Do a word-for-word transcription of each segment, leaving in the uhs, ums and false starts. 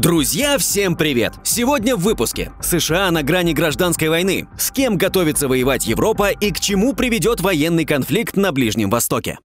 Друзья, всем привет! Сегодня в выпуске. США на грани гражданской войны. С кем готовится воевать Европа и к чему приведет военный конфликт на Ближнем Востоке?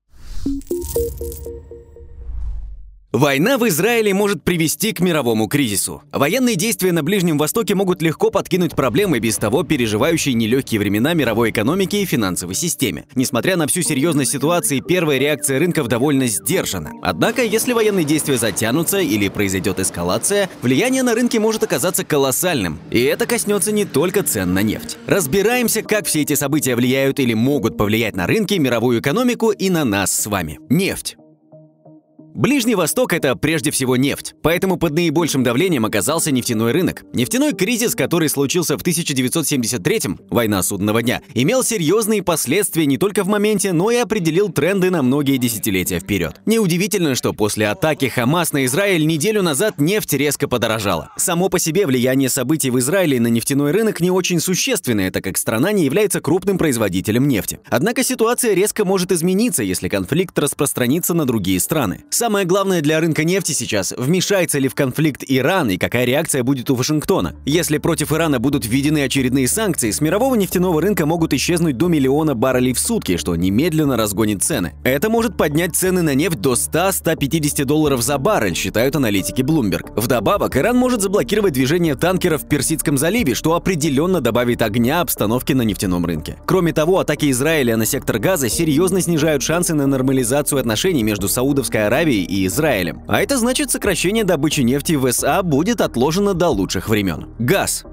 Война в Израиле может привести к мировому кризису. Военные действия на Ближнем Востоке могут легко подкинуть проблемы без того переживающей нелегкие времена мировой экономики и финансовой системе. Несмотря на всю серьезность ситуации, первая реакция рынков довольно сдержана. Однако, если военные действия затянутся или произойдет эскалация, влияние на рынки может оказаться колоссальным. И это коснется не только цен на нефть. Разбираемся, как все эти события влияют или могут повлиять на рынки, мировую экономику и на нас с вами. Нефть. Ближний Восток – это прежде всего нефть, поэтому под наибольшим давлением оказался нефтяной рынок. Нефтяной кризис, который случился в тысяча девятьсот семьдесят третьем, война судного дня, имел серьезные последствия не только в моменте, но и определил тренды на многие десятилетия вперед. Неудивительно, что после атаки ХАМАС на Израиль неделю назад нефть резко подорожала. Само по себе влияние событий в Израиле на нефтяной рынок не очень существенное, так как страна не является крупным производителем нефти. Однако ситуация резко может измениться, если конфликт распространится на другие страны. Самое главное для рынка нефти сейчас – вмешается ли в конфликт Иран и какая реакция будет у Вашингтона. Если против Ирана будут введены очередные санкции, с мирового нефтяного рынка могут исчезнуть до миллиона баррелей в сутки, что немедленно разгонит цены. Это может поднять цены на нефть до ста — ста пятидесяти долларов за баррель, считают аналитики Bloomberg. Вдобавок, Иран может заблокировать движение танкеров в Персидском заливе, что определенно добавит огня обстановке на нефтяном рынке. Кроме того, атаки Израиля на сектор Газа серьезно снижают шансы на нормализацию отношений между Саудовской Аравией и Израилем. А это значит, сокращение добычи нефти в эс а будет отложено до лучших времен. Газ.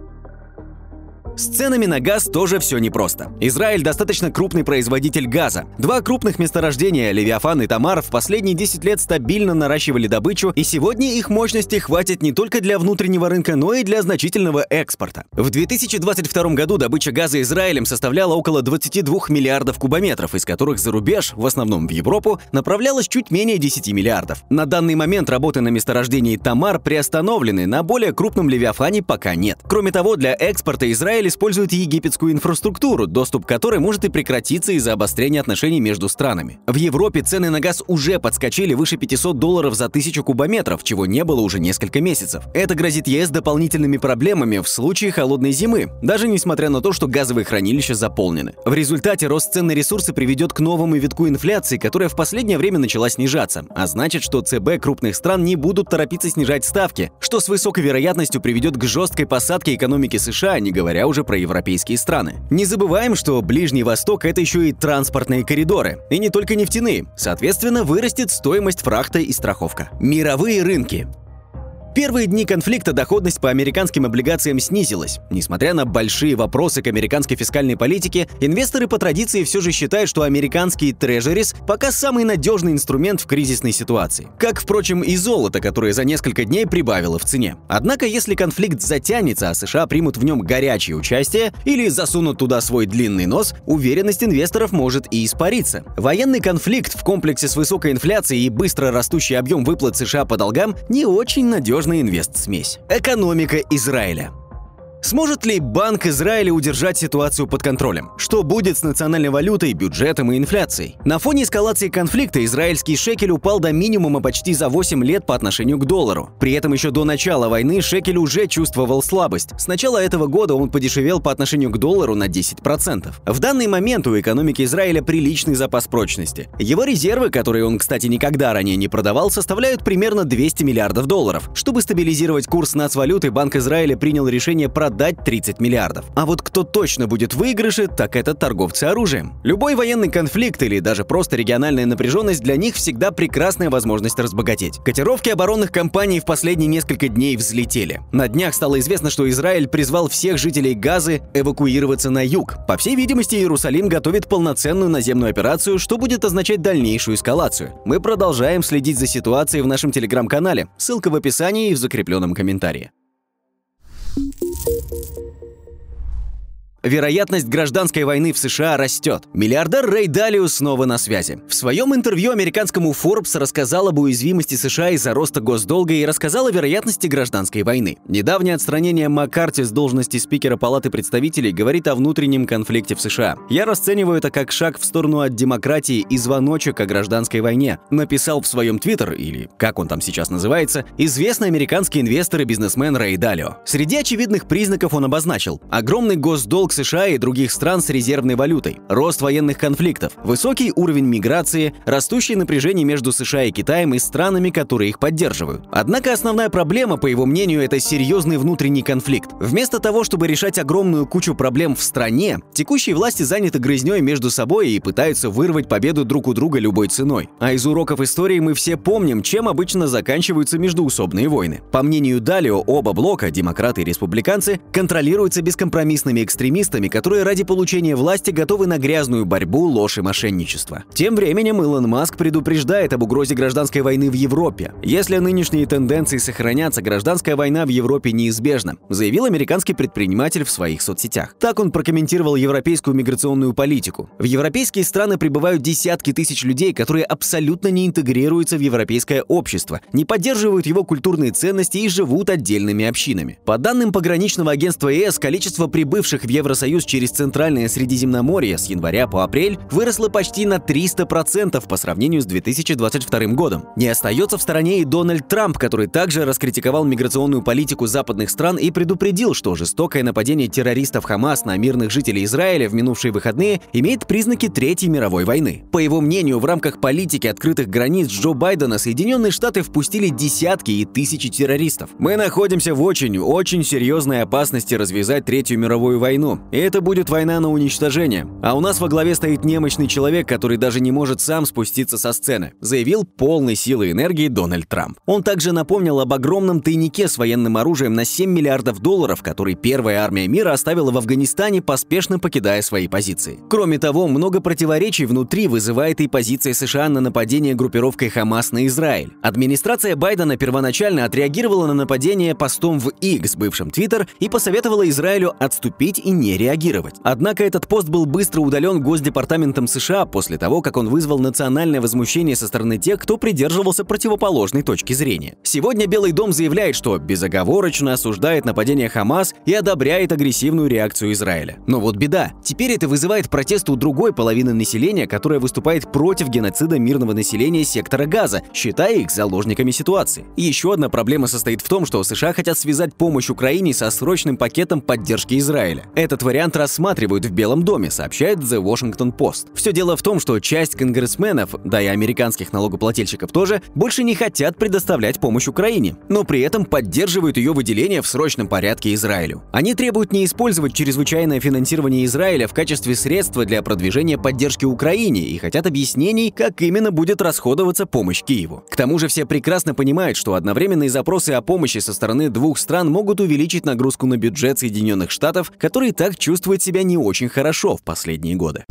С ценами на газ тоже все непросто. Израиль достаточно крупный производитель газа. Два крупных месторождения, Левиафан и Тамар, в последние десять лет стабильно наращивали добычу, и сегодня их мощности хватит не только для внутреннего рынка, но и для значительного экспорта. В две тысячи двадцать втором году добыча газа Израилем составляла около двадцати двух миллиардов кубометров, из которых за рубеж, в основном в Европу, направлялось чуть менее десяти миллиардов. На данный момент работы на месторождении Тамар приостановлены, на более крупном Левиафане пока нет. Кроме того, для экспорта Израиль использует египетскую инфраструктуру, доступ к которой может и прекратиться из-за обострения отношений между странами. В Европе цены на газ уже подскочили выше пятисот долларов за тысячу кубометров, чего не было уже несколько месяцев. Это грозит ЕС дополнительными проблемами в случае холодной зимы, даже несмотря на то, что газовые хранилища заполнены. В результате рост цен на ресурсы приведет к новому витку инфляции, которая в последнее время начала снижаться, а значит, что ЦБ крупных стран не будут торопиться снижать ставки, что с высокой вероятностью приведет к жесткой посадке экономики США, не говоря уже уже про европейские страны. Не забываем, что Ближний Восток – это еще и транспортные коридоры, и не только нефтяные. Соответственно, вырастет стоимость фрахта и страховка. Мировые рынки. Первые дни конфликта доходность по американским облигациям снизилась. Несмотря на большие вопросы к американской фискальной политике, инвесторы по традиции все же считают, что американские трежерис пока самый надежный инструмент в кризисной ситуации. Как, впрочем, и золото, которое за несколько дней прибавило в цене. Однако, если конфликт затянется, а США примут в нем горячее участие или засунут туда свой длинный нос, уверенность инвесторов может и испариться. Военный конфликт в комплексе с высокой инфляцией и быстро растущий объем выплат США по долгам не очень надежен. Инвест-смесь. Экономика Израиля. Сможет ли Банк Израиля удержать ситуацию под контролем? Что будет с национальной валютой, бюджетом и инфляцией? На фоне эскалации конфликта израильский шекель упал до минимума почти за восемь лет по отношению к доллару. При этом еще до начала войны шекель уже чувствовал слабость. С начала этого года он подешевел по отношению к доллару на десять процентов. В данный момент у экономики Израиля приличный запас прочности. Его резервы, которые он, кстати, никогда ранее не продавал, составляют примерно двести миллиардов долларов. Чтобы стабилизировать курс нацвалюты, Банк Израиля принял решение продать дать тридцать миллиардов. А вот кто точно будет в выигрыше, так это торговцы оружием. Любой военный конфликт или даже просто региональная напряженность для них всегда прекрасная возможность разбогатеть. Котировки оборонных компаний в последние несколько дней взлетели. На днях стало известно, что Израиль призвал всех жителей Газы эвакуироваться на юг. По всей видимости, Иерусалим готовит полноценную наземную операцию, что будет означать дальнейшую эскалацию. Мы продолжаем следить за ситуацией в нашем телеграм-канале. Ссылка в описании и в закрепленном комментарии. Вероятность гражданской войны в США растет. Миллиардер Рэй Далио снова на связи. В своем интервью американскому Forbes рассказал об уязвимости США из-за роста госдолга и рассказал о вероятности гражданской войны. Недавнее отстранение Маккарти с должности спикера Палаты представителей говорит о внутреннем конфликте в США. «Я расцениваю это как шаг в сторону от демократии и звоночек о гражданской войне», написал в своем Twitter, или как он там сейчас называется, известный американский инвестор и бизнесмен Рэй Далио. Среди очевидных признаков он обозначил огромный госдолг США и других стран с резервной валютой, рост военных конфликтов, высокий уровень миграции, растущее напряжение между США и Китаем и странами, которые их поддерживают. Однако основная проблема, по его мнению, это серьезный внутренний конфликт. Вместо того, чтобы решать огромную кучу проблем в стране, текущие власти заняты грызней между собой и пытаются вырвать победу друг у друга любой ценой. А из уроков истории мы все помним, чем обычно заканчиваются междуусобные войны. По мнению Далио, оба блока, демократы и республиканцы, контролируются бескомпромиссными экстремистами, которые ради получения власти готовы на грязную борьбу, ложь и мошенничество. Тем временем Илон Маск предупреждает об угрозе гражданской войны в Европе. «Если нынешние тенденции сохранятся, гражданская война в Европе неизбежна», заявил американский предприниматель в своих соцсетях. Так он прокомментировал европейскую миграционную политику. В европейские страны прибывают десятки тысяч людей, которые абсолютно не интегрируются в европейское общество, не поддерживают его культурные ценности и живут отдельными общинами. По данным пограничного агентства ЕС, количество прибывших в Евросоюз Союз через Центральное Средиземноморье с января по апрель выросло почти на триста процентов по сравнению с две тысячи двадцать вторым годом. Не остается в стороне и Дональд Трамп, который также раскритиковал миграционную политику западных стран и предупредил, что жестокое нападение террористов ХАМАС на мирных жителей Израиля в минувшие выходные имеет признаки Третьей мировой войны. По его мнению, в рамках политики открытых границ Джо Байдена Соединенные Штаты впустили десятки и тысячи террористов. «Мы находимся в очень, очень серьезной опасности развязать Третью мировую войну. И это будет война на уничтожение. А у нас во главе стоит немощный человек, который даже не может сам спуститься со сцены», заявил полной силы и энергии Дональд Трамп. Он также напомнил об огромном тайнике с военным оружием на семь миллиардов долларов, который первая армия мира оставила в Афганистане, поспешно покидая свои позиции. Кроме того, много противоречий внутри вызывает и позиция США на нападение группировкой ХАМАС на Израиль. Администрация Байдена первоначально отреагировала на нападение постом в X, бывшем Twitter, и посоветовала Израилю отступить и не реагировать. Однако этот пост был быстро удален Госдепартаментом США после того, как он вызвал национальное возмущение со стороны тех, кто придерживался противоположной точки зрения. Сегодня Белый дом заявляет, что безоговорочно осуждает нападение ХАМАС и одобряет агрессивную реакцию Израиля. Но вот беда. Теперь это вызывает протест у другой половины населения, которая выступает против геноцида мирного населения сектора Газа, считая их заложниками ситуации. Еще одна проблема состоит в том, что США хотят связать помощь Украине со срочным пакетом поддержки Израиля. Этот вариант рассматривают в Белом доме, сообщает The Washington Post. Все дело в том, что часть конгрессменов, да и американских налогоплательщиков тоже, больше не хотят предоставлять помощь Украине, но при этом поддерживают ее выделение в срочном порядке Израилю. Они требуют не использовать чрезвычайное финансирование Израиля в качестве средства для продвижения поддержки Украине и хотят объяснений, как именно будет расходоваться помощь Киеву. К тому же все прекрасно понимают, что одновременные запросы о помощи со стороны двух стран могут увеличить нагрузку на бюджет Соединенных Штатов, который так чувствует себя не очень хорошо в последние годы.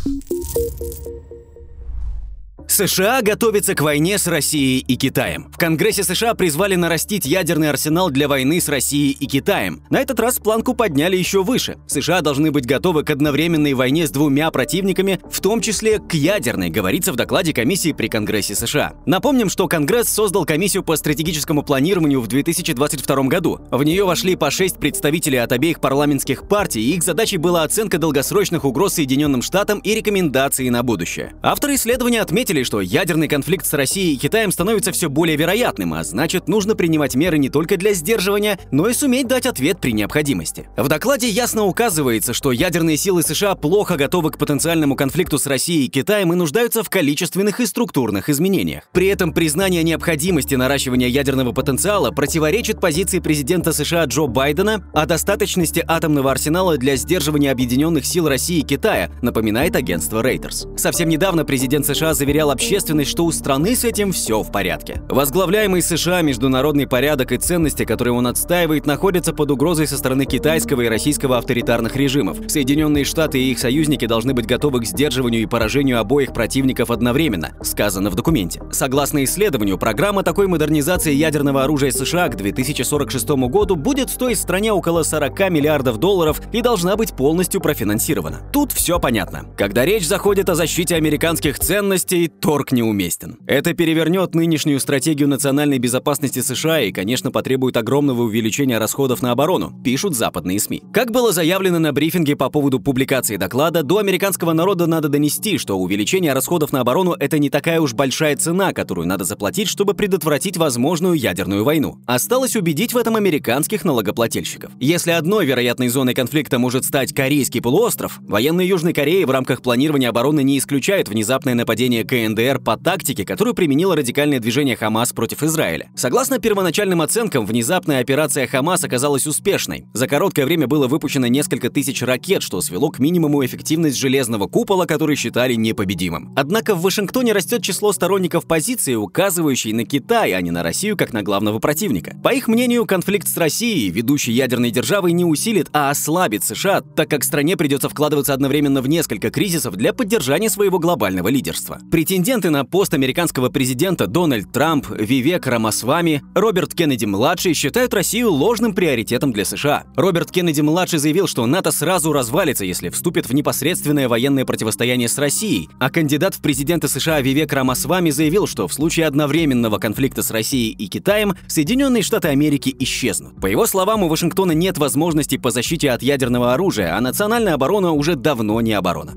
США готовится к войне с Россией и Китаем. В Конгрессе США призвали нарастить ядерный арсенал для войны с Россией и Китаем. На этот раз планку подняли еще выше. США должны быть готовы к одновременной войне с двумя противниками, в том числе к ядерной, говорится в докладе комиссии при Конгрессе США. Напомним, что Конгресс создал комиссию по стратегическому планированию в две тысячи двадцать втором году. В нее вошли по шесть представителей от обеих парламентских партий, и их задачей была оценка долгосрочных угроз Соединенным Штатам и рекомендации на будущее. Авторы исследования отметили, что ядерный конфликт с Россией и Китаем становится все более вероятным, а значит, нужно принимать меры не только для сдерживания, но и суметь дать ответ при необходимости. В докладе ясно указывается, что ядерные силы США плохо готовы к потенциальному конфликту с Россией и Китаем и нуждаются в количественных и структурных изменениях. При этом признание необходимости наращивания ядерного потенциала противоречит позиции президента США Джо Байдена о достаточности атомного арсенала для сдерживания объединенных сил России и Китая, напоминает агентство Reuters. Совсем недавно президент США заверял убеждал общественность, что у страны с этим все в порядке. Возглавляемый США международный порядок и ценности, которые он отстаивает, находятся под угрозой со стороны китайского и российского авторитарных режимов. Соединенные Штаты и их союзники должны быть готовы к сдерживанию и поражению обоих противников одновременно, сказано в документе. Согласно исследованию, программа такой модернизации ядерного оружия США к две тысячи сорок шестому году будет стоить стране около сорока миллиардов долларов и должна быть полностью профинансирована. Тут все понятно. Когда речь заходит о защите американских ценностей, торг неуместен. Это перевернет нынешнюю стратегию национальной безопасности США и, конечно, потребует огромного увеличения расходов на оборону, пишут западные СМИ. Как было заявлено на брифинге по поводу публикации доклада, до американского народа надо донести, что увеличение расходов на оборону – это не такая уж большая цена, которую надо заплатить, чтобы предотвратить возможную ядерную войну. Осталось убедить в этом американских налогоплательщиков. Если одной вероятной зоной конфликта может стать Корейский полуостров, военные Южной Кореи в рамках планирования обороны не исключают внезапное нападение ка эн дэ эр по тактике, которую применило радикальное движение ХАМАС против Израиля. Согласно первоначальным оценкам, внезапная операция ХАМАС оказалась успешной. За короткое время было выпущено несколько тысяч ракет, что свело к минимуму эффективность железного купола, который считали непобедимым. Однако в Вашингтоне растет число сторонников позиции, указывающей на Китай, а не на Россию как на главного противника. По их мнению, конфликт с Россией, ведущей ядерной державой, не усилит, а ослабит США, так как стране придется вкладываться одновременно в несколько кризисов для поддержания своего глобального лидерства. Претенденты на пост американского президента Дональд Трамп, Вивек Рамасвами, Роберт Кеннеди-младший считают Россию ложным приоритетом для США. Роберт Кеннеди-младший заявил, что НАТО сразу развалится, если вступит в непосредственное военное противостояние с Россией, а кандидат в президенты США Вивек Рамасвами заявил, что в случае одновременного конфликта с Россией и Китаем Соединенные Штаты Америки исчезнут. По его словам, у Вашингтона нет возможности по защите от ядерного оружия, а национальная оборона уже давно не оборона.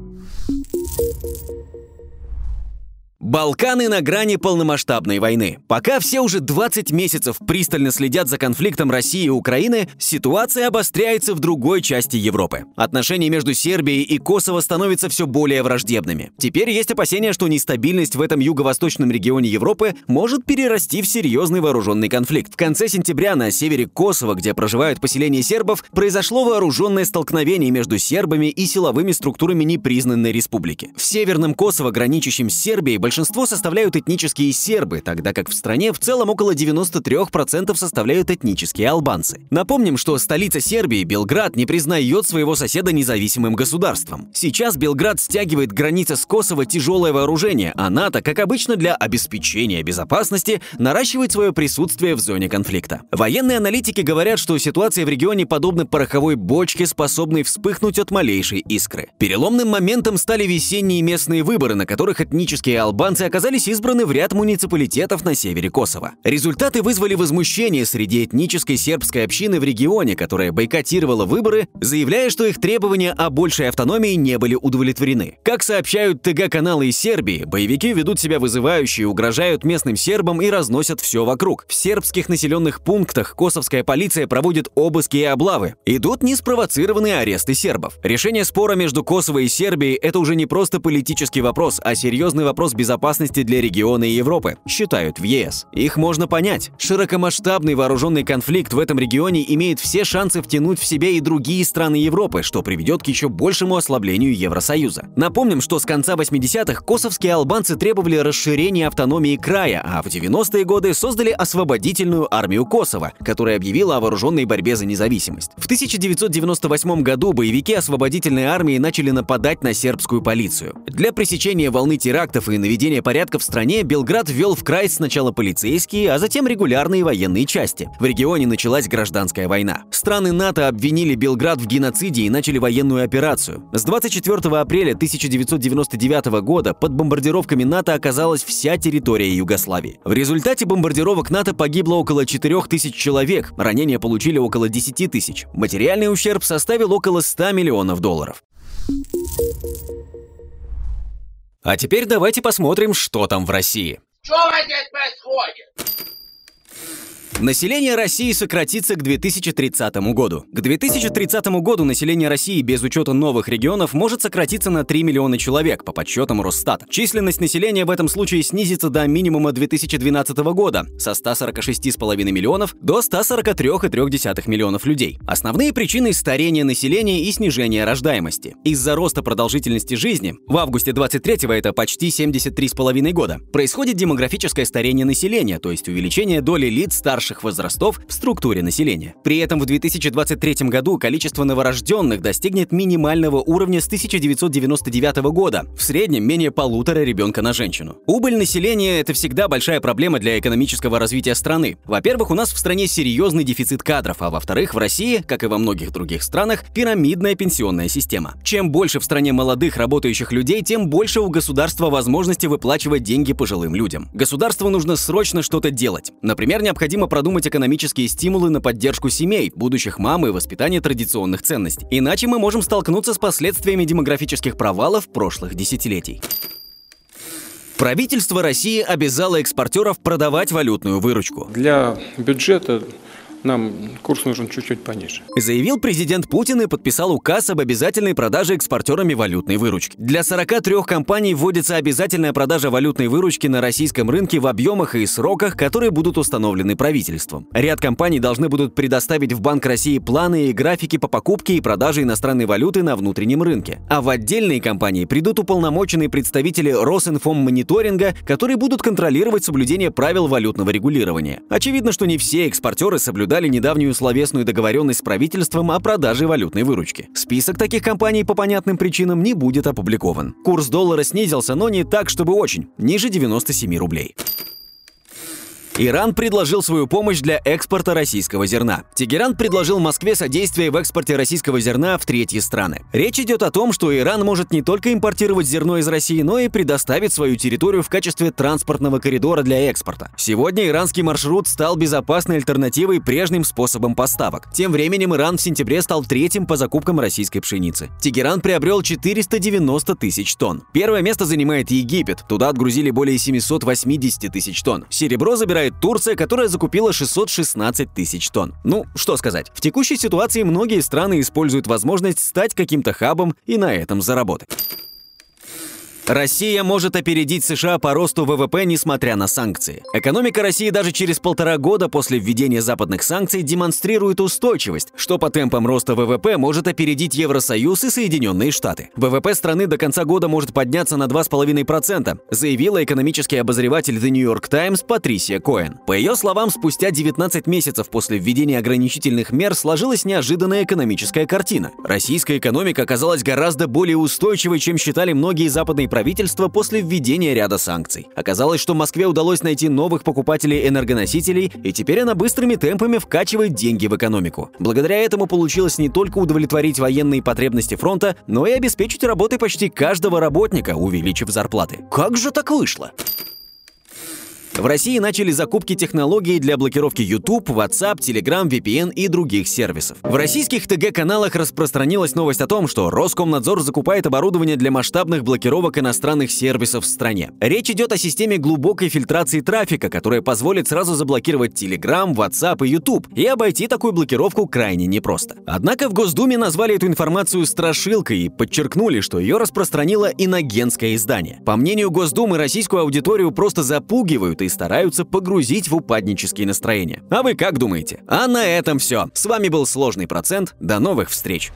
Балканы на грани полномасштабной войны. Пока все уже двадцать месяцев пристально следят за конфликтом России и Украины, ситуация обостряется в другой части Европы. Отношения между Сербией и Косово становятся все более враждебными. Теперь есть опасения, что нестабильность в этом юго-восточном регионе Европы может перерасти в серьезный вооруженный конфликт. В конце сентября на севере Косово, где проживают поселения сербов, произошло вооруженное столкновение между сербами и силовыми структурами непризнанной республики. В северном Косово, граничащем с Сербией, большинство составляют этнические сербы, тогда как в стране в целом около девяноста трёх процентов составляют этнические албанцы. Напомним, что столица Сербии, Белград, не признает своего соседа независимым государством. Сейчас Белград стягивает границы с Косово тяжелое вооружение, а НАТО, как обычно для обеспечения безопасности, наращивает свое присутствие в зоне конфликта. Военные аналитики говорят, что ситуация в регионе подобна пороховой бочке, способной вспыхнуть от малейшей искры. Переломным моментом стали весенние местные выборы, на которых этнические албанцы Албанцы оказались избраны в ряд муниципалитетов на севере Косово. Результаты вызвали возмущение среди этнической сербской общины в регионе, которая бойкотировала выборы, заявляя, что их требования о большей автономии не были удовлетворены. Как сообщают ТГ-каналы из Сербии, боевики ведут себя вызывающе, угрожают местным сербам и разносят все вокруг. В сербских населенных пунктах косовская полиция проводит обыски и облавы. Идут неспровоцированные аресты сербов. Решение спора между Косово и Сербией – это уже не просто политический вопрос, а серьезный вопрос безопасности. безопасности для региона и Европы, считают в е эс. Их можно понять. Широкомасштабный вооруженный конфликт в этом регионе имеет все шансы втянуть в себя и другие страны Европы, что приведет к еще большему ослаблению Евросоюза. Напомним, что с конца восьмидесятых косовские албанцы требовали расширения автономии края, а в девяностые годы создали освободительную армию Косово, которая объявила о вооруженной борьбе за независимость. В тысяча девятьсот девяносто восьмом году боевики освободительной армии начали нападать на сербскую полицию. Для пресечения волны терактов и наведения Введение порядка в стране Белград ввел в край сначала полицейские, а затем регулярные военные части. В регионе началась гражданская война. Страны НАТО обвинили Белград в геноциде и начали военную операцию. С двадцать четвёртого апреля тысяча девятьсот девяносто девятого года под бомбардировками НАТО оказалась вся территория Югославии. В результате бомбардировок НАТО погибло около четырёх тысяч человек, ранения получили около десяти тысяч. Материальный ущерб составил около ста миллионов долларов. А теперь давайте посмотрим, что там в России. Что здесь происходит? Население России сократится к две тысячи тридцатому году. К две тысячи тридцатому году население России без учета новых регионов может сократиться на три миллиона человек, по подсчетам Росстата. Численность населения в этом случае снизится до минимума две тысячи двенадцатого года со ста сорока шести и пяти десятых миллионов до ста сорока трёх и трёх десятых миллионов людей. Основные причины – старение населения и снижение рождаемости. Из-за роста продолжительности жизни, в августе двадцать третьего это почти семьдесят три и пять десятых года, происходит демографическое старение населения, то есть увеличение доли лиц старших возрастов в структуре населения. При этом в две тысячи двадцать третьем году количество новорожденных достигнет минимального уровня с тысяча девятьсот девяносто девятого года, в среднем менее полутора ребенка на женщину. Убыль населения – это всегда большая проблема для экономического развития страны. Во-первых, у нас в стране серьезный дефицит кадров, а во-вторых, в России, как и во многих других странах, пирамидная пенсионная система. Чем больше в стране молодых работающих людей, тем больше у государства возможности выплачивать деньги пожилым людям. Государству нужно срочно что-то делать. Например, необходимо продумать экономические стимулы на поддержку семей, будущих мам и воспитание традиционных ценностей. Иначе мы можем столкнуться с последствиями демографических провалов прошлых десятилетий. Правительство России обязало экспортеров продавать валютную выручку. Для бюджета нам курс нужен чуть-чуть пониже, заявил президент Путин и подписал указ об обязательной продаже экспортерами валютной выручки. Для сорока трёх компаний вводится обязательная продажа валютной выручки на российском рынке в объемах и сроках, которые будут установлены правительством. Ряд компаний должны будут предоставить в Банк России планы и графики по покупке и продаже иностранной валюты на внутреннем рынке. А в отдельные компании придут уполномоченные представители Росфинмониторинга, которые будут контролировать соблюдение правил валютного регулирования. Очевидно, что не все экспортеры соблюдают дали недавнюю словесную договоренность с правительством о продаже валютной выручки. Список таких компаний по понятным причинам не будет опубликован. Курс доллара снизился, но не так, чтобы очень, ниже девяноста семи рублей. Иран предложил свою помощь для экспорта российского зерна. Тегеран предложил Москве содействие в экспорте российского зерна в третьи страны. Речь идет о том, что Иран может не только импортировать зерно из России, но и предоставить свою территорию в качестве транспортного коридора для экспорта. Сегодня иранский маршрут стал безопасной альтернативой прежним способам поставок. Тем временем Иран в сентябре стал третьим по закупкам российской пшеницы. Тегеран приобрел четыреста девяносто тысяч тонн. Первое место занимает Египет. Туда отгрузили более семисот восьмидесяти тысяч тонн. Серебро забирает Турция, которая закупила шестьсот шестнадцать тысяч тонн. Ну, что сказать, в текущей ситуации многие страны используют возможность стать каким-то хабом и на этом заработать. Россия может опередить США по росту ВВП, несмотря на санкции. Экономика России даже через полтора года после введения западных санкций демонстрирует устойчивость, что по темпам роста ВВП может опередить Евросоюз и Соединенные Штаты. ВВП страны до конца года может подняться на два и пять десятых процента, заявила экономический обозреватель The New York Times Патрисия Коэн. По ее словам, спустя девятнадцать месяцев после введения ограничительных мер сложилась неожиданная экономическая картина. Российская экономика оказалась гораздо более устойчивой, чем считали многие западные правительства после введения ряда санкций. Оказалось, что Москве удалось найти новых покупателей энергоносителей, и теперь она быстрыми темпами вкачивает деньги в экономику. Благодаря этому получилось не только удовлетворить военные потребности фронта, но и обеспечить работой почти каждого работника, увеличив зарплаты. Как же так вышло? В России начали закупки технологий для блокировки YouTube, WhatsApp, Telegram, ви пи эн и других сервисов. В российских ТГ-каналах распространилась новость о том, что Роскомнадзор закупает оборудование для масштабных блокировок иностранных сервисов в стране. Речь идет о системе глубокой фильтрации трафика, которая позволит сразу заблокировать Telegram, WhatsApp и YouTube, и обойти такую блокировку крайне непросто. Однако в Госдуме назвали эту информацию страшилкой и подчеркнули, что ее распространило инагентское издание. По мнению Госдумы, российскую аудиторию просто запугивают и стараются погрузить в упаднические настроения. А вы как думаете? А на этом все. С вами был Сложный Процент. До новых встреч!